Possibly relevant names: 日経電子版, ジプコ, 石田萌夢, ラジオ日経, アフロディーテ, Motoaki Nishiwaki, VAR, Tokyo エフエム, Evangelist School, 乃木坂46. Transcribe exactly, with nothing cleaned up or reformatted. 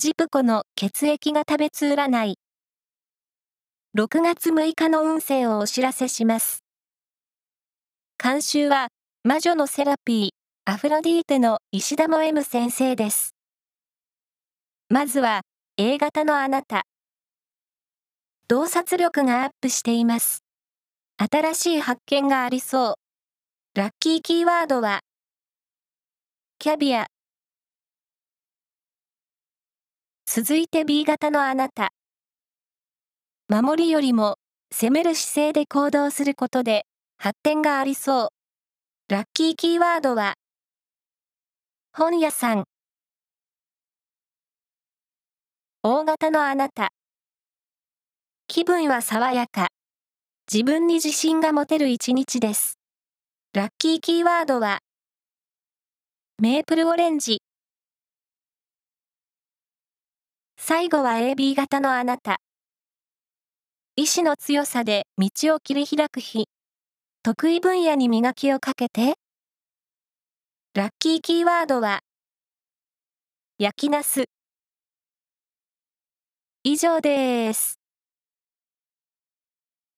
ジプコの血液が食べつ占い。ろくがつむいかの運勢をお知らせします。監修は、魔女のセラピー、アフロディーテの石田萌夢先生です。まずは、エーがたのあなた。洞察力がアップしています。新しい発見がありそう。ラッキーキーワードは、キャビア。続いて ビーがたのあなた。守りよりも攻める姿勢で行動することで発展がありそう。ラッキーキーワードは、本屋さん。オーがたのあなた。気分は爽やか。自分に自信が持てる一日です。ラッキーキーワードは、メープルオレンジ。最後は エービーがたのあなた。意志の強さで道を切り開く日。得意分野に磨きをかけて。ラッキーキーワードは、焼きナス。以上です。